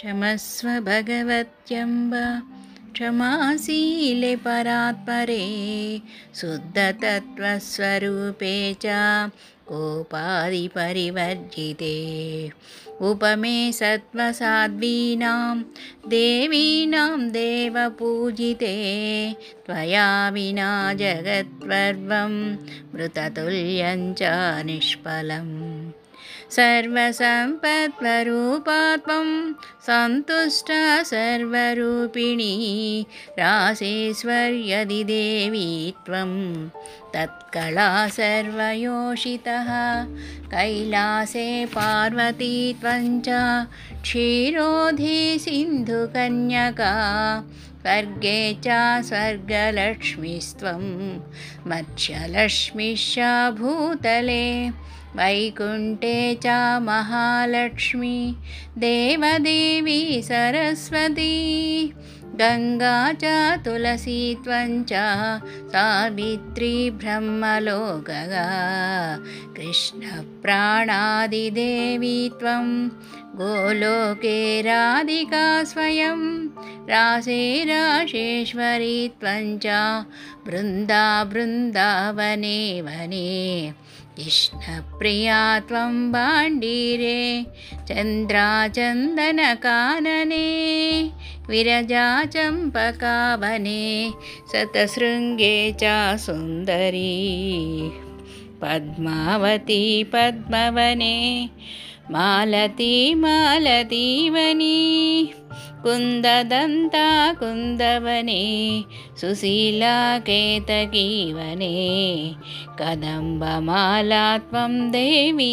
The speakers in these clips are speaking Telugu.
క్షమస్వ భగవత్యంబ క్షమాశీలే పరాత్పరే శుద్ధతత్వస్వరూపే చ కోపాది పరివర్జితే ఉపమే సత్వసాధ్వీనాం దేవీనాం దేవపూజితే త్వయా వినా జగత్సర్వం మృతతుల్యం చ నిష్ఫలం సర్వసంపత్స్వరూపాత్మం సంతుష్ట సర్వరూపిణి రాసేశ్వర్యది దేవీ త్వం తత్కళా సర్వయోషితః కైలాసే పార్వతీ త్వం చ క్షీరోధి సింధుకన్యకా స్వర్గే చ స్వర్గలక్ష్మిస్త్వం మత్స్యలక్ష్మిశ్చ భూతలే వైకుంఠే చ మహాలక్ష్మి దేవదేవి సరస్వతి గంగా చ తులసీ త్వం చ సావిత్రీ బ్రహ్మలోకగా కృష్ణ ప్రాణాదిదేవీ త్వం గోలోకే రాధికా స్వయం రాసే రాసేశ్వరీ త్వం చ బృందా బృందావనే వనే కృష్ణప్రియా త్వం బాండీరే చంద్రాచందనకాననే విరజా చంపకావనే సతశృంగే చ సుందరీ పద్మావతీ పద్మవనే మాలతీ మాలతీవనీ కుందదంతా కుందవనే సుశీలా కేతకీవనే కదంబమాలా త్వం దేవీ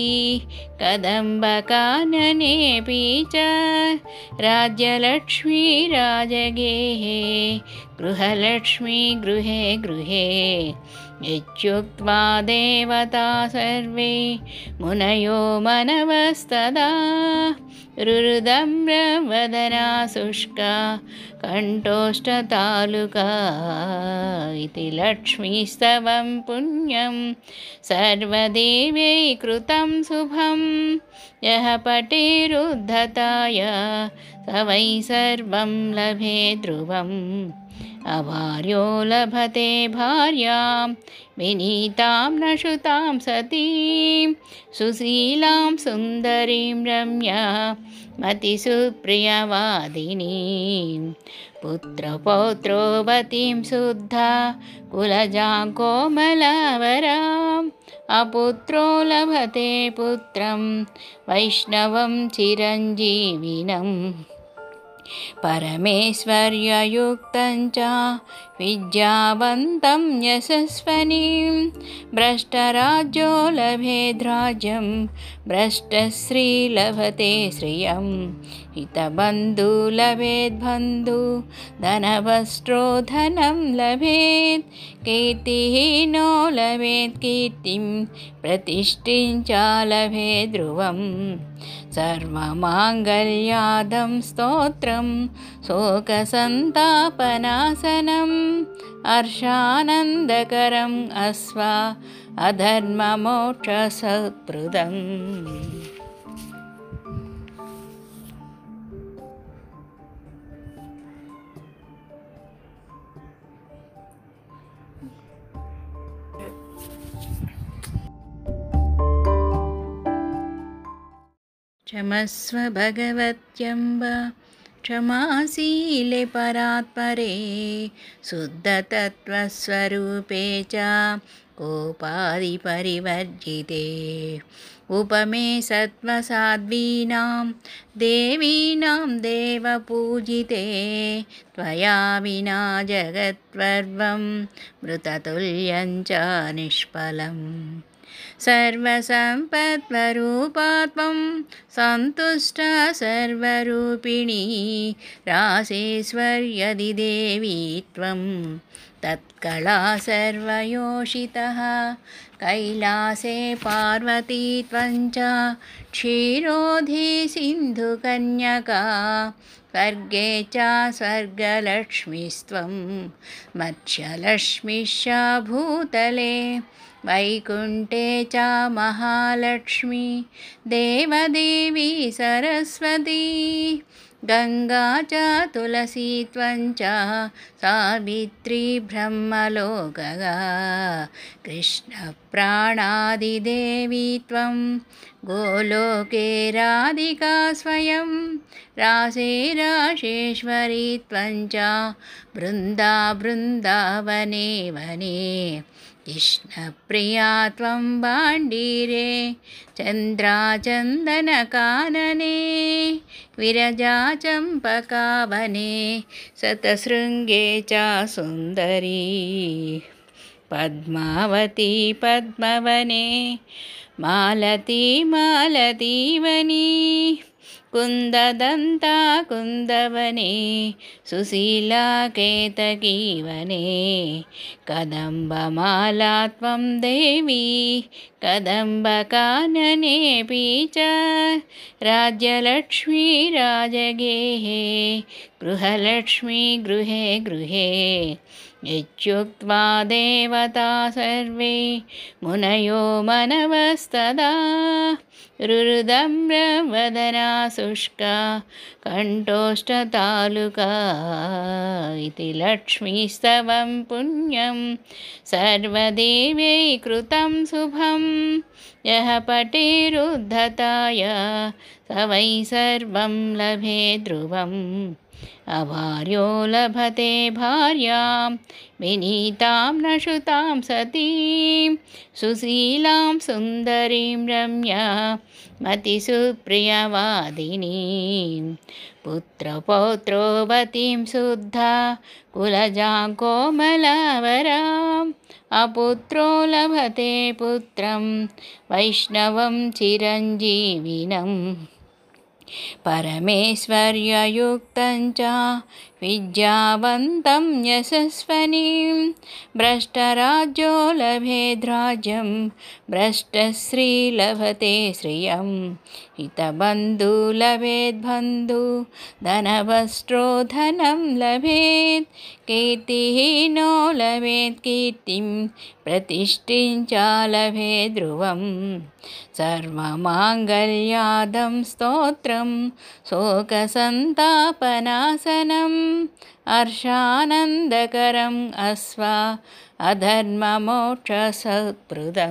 కదంబకాననేపి చ రాజ్యలక్ష్మీ రాజగేహే గృహలక్ష్మీ గృహే గృహే ఇత్యుక్త్వా దేవతా సర్వే మునయో మనవస్తదా రురుదం బ్రహ్మవదనా శుష్క కంఠోష్ఠతాలుకా ఇతి లక్ష్మీస్తవం పుణ్యం సర్వదేవై కృతం శుభం యః పఠేరుద్ధతాయ త వై సర్వం లభే ధ్రువం అభార్యో లభతే భార్యాం వినీతాం నశుతాం సతీం సుశీలాం సుందరీం రమ్యా మతిసుప్రియవాదినీం పుత్రపౌత్రోవతీం శుద్ధా కులజాం కోమలావరాం అపుత్రో లభతే పుత్రం వైష్ణవం చిరంజీవినం పరమేశ్వర్యయుక్తం చ విద్యావంతం యశస్వనీం భ్రష్టరాజ్యో లభేద్రాజ్యం భ్రష్టశ్రీ లభతే శ్రియం హితబంధు లభేద్బంధు ధనవస్ట్రో ధనం లభేత్ కీర్తిహీనో లభేత్ కీర్తిం ప్రతిష్ఠించ లభేద్ ధ్రువం సర్వమాంగళ్యాదం స్తోత్రం శోకసంతాపనాశనం హర్షానందకరం అస్వా అధర్మమోక్షసత్ప్రదం. క్షమస్వ భగవత్యంబ క్షమాశీలే పరాత్పరే శుద్ధతత్వస్వరూపే చ కోపాది పరివర్జితే ఉపమే సత్వసాధ్వీనాం దేవీనాం దేవపూజితే త్వయా వినా జగత్సర్వం మృతతుల్యం చ నిష్ఫలం సర్వసంపత్స్వరూపాత్మం సంతుష్ట సర్వరూపిణి రాసేశ్వర్యది దేవీ త్వం తత్కళా సర్వయోషితః కైలాసే పార్వతీ త్వం చ క్షీరోధి సింధుకన్యకా స్వర్గే చ స్వర్గలక్ష్మిస్త్వం మత్స్యలక్ష్మిశ్చ భూతలే వైకుంఠే చ మహాలక్ష్మి దేవదేవి సరస్వతి గంగా చ తులసీ త్వంచ సావిత్రీ బ్రహ్మలోకగా కృష్ణ ప్రాణాదిదేవీ త్వం గోలోకే రాధికా స్వయం రాసే రాశేశ్వరీ త్వంచ బృందా బృందావనే వనే కృష్ణప్రియా త్వం బాండీరే చంద్రాచందనకాననే విరజా చంపకావనే సతశృంగే చ సుందరీ పద్మావతి పద్మవనే మాలతీ మాలతీవనీ కుందదంతా కుందవనే సుశీలా కేతకీవనే కదంబమాలా త్వం దేవీ కదంబకాననేపి చ రాజ్యలక్ష్మీ రాజగేహే గృహలక్ష్మీ గృహే గృహే ఇత్యుక్త్వా దేవతా సర్వే మునయో మనవస్తదా రురుదం బ్రహ్మవదనా శుష్క కంఠోష్ఠతాలుకా ఇది లక్ష్మీస్తవం పుణ్యం సర్వదేవై కృతం శుభం యః పఠేరుద్ధతాయ స వై సర్వం లభే ధ్రువం అభార్యో లభతే భార్యాం వినీతాం నశుతాం సతీం సుశీలాం సుందరీం రమ్యా మతిసుప్రియవాదినీం పుత్రపౌత్రోవతీం శుద్ధా కులజాం కోమలావరాం అపుత్రో లభతే పుత్రం వైష్ణవం చిరంజీవినం పరమేశ్వర్యయుక్తం చ విద్యావంతం యశస్వనీం భ్రష్టరాజ్యో లభేద్రాజ్యం భ్రష్టశ్రీ లభతే శ్రియం హితబంధు లభేద్బంధు ధనవస్ట్రో ధనం లభేత్ కీర్తిహీనో లభేత్ కీర్తిం ప్రతిష్ఠించ లభేద్ ధ్రువం సర్వమాంగళ్యాదం స్తోత్రం శోకసంతాపనాశనం హర్షానందకరం అస్వ అధర్మమోక్ష సత్ప్రదం.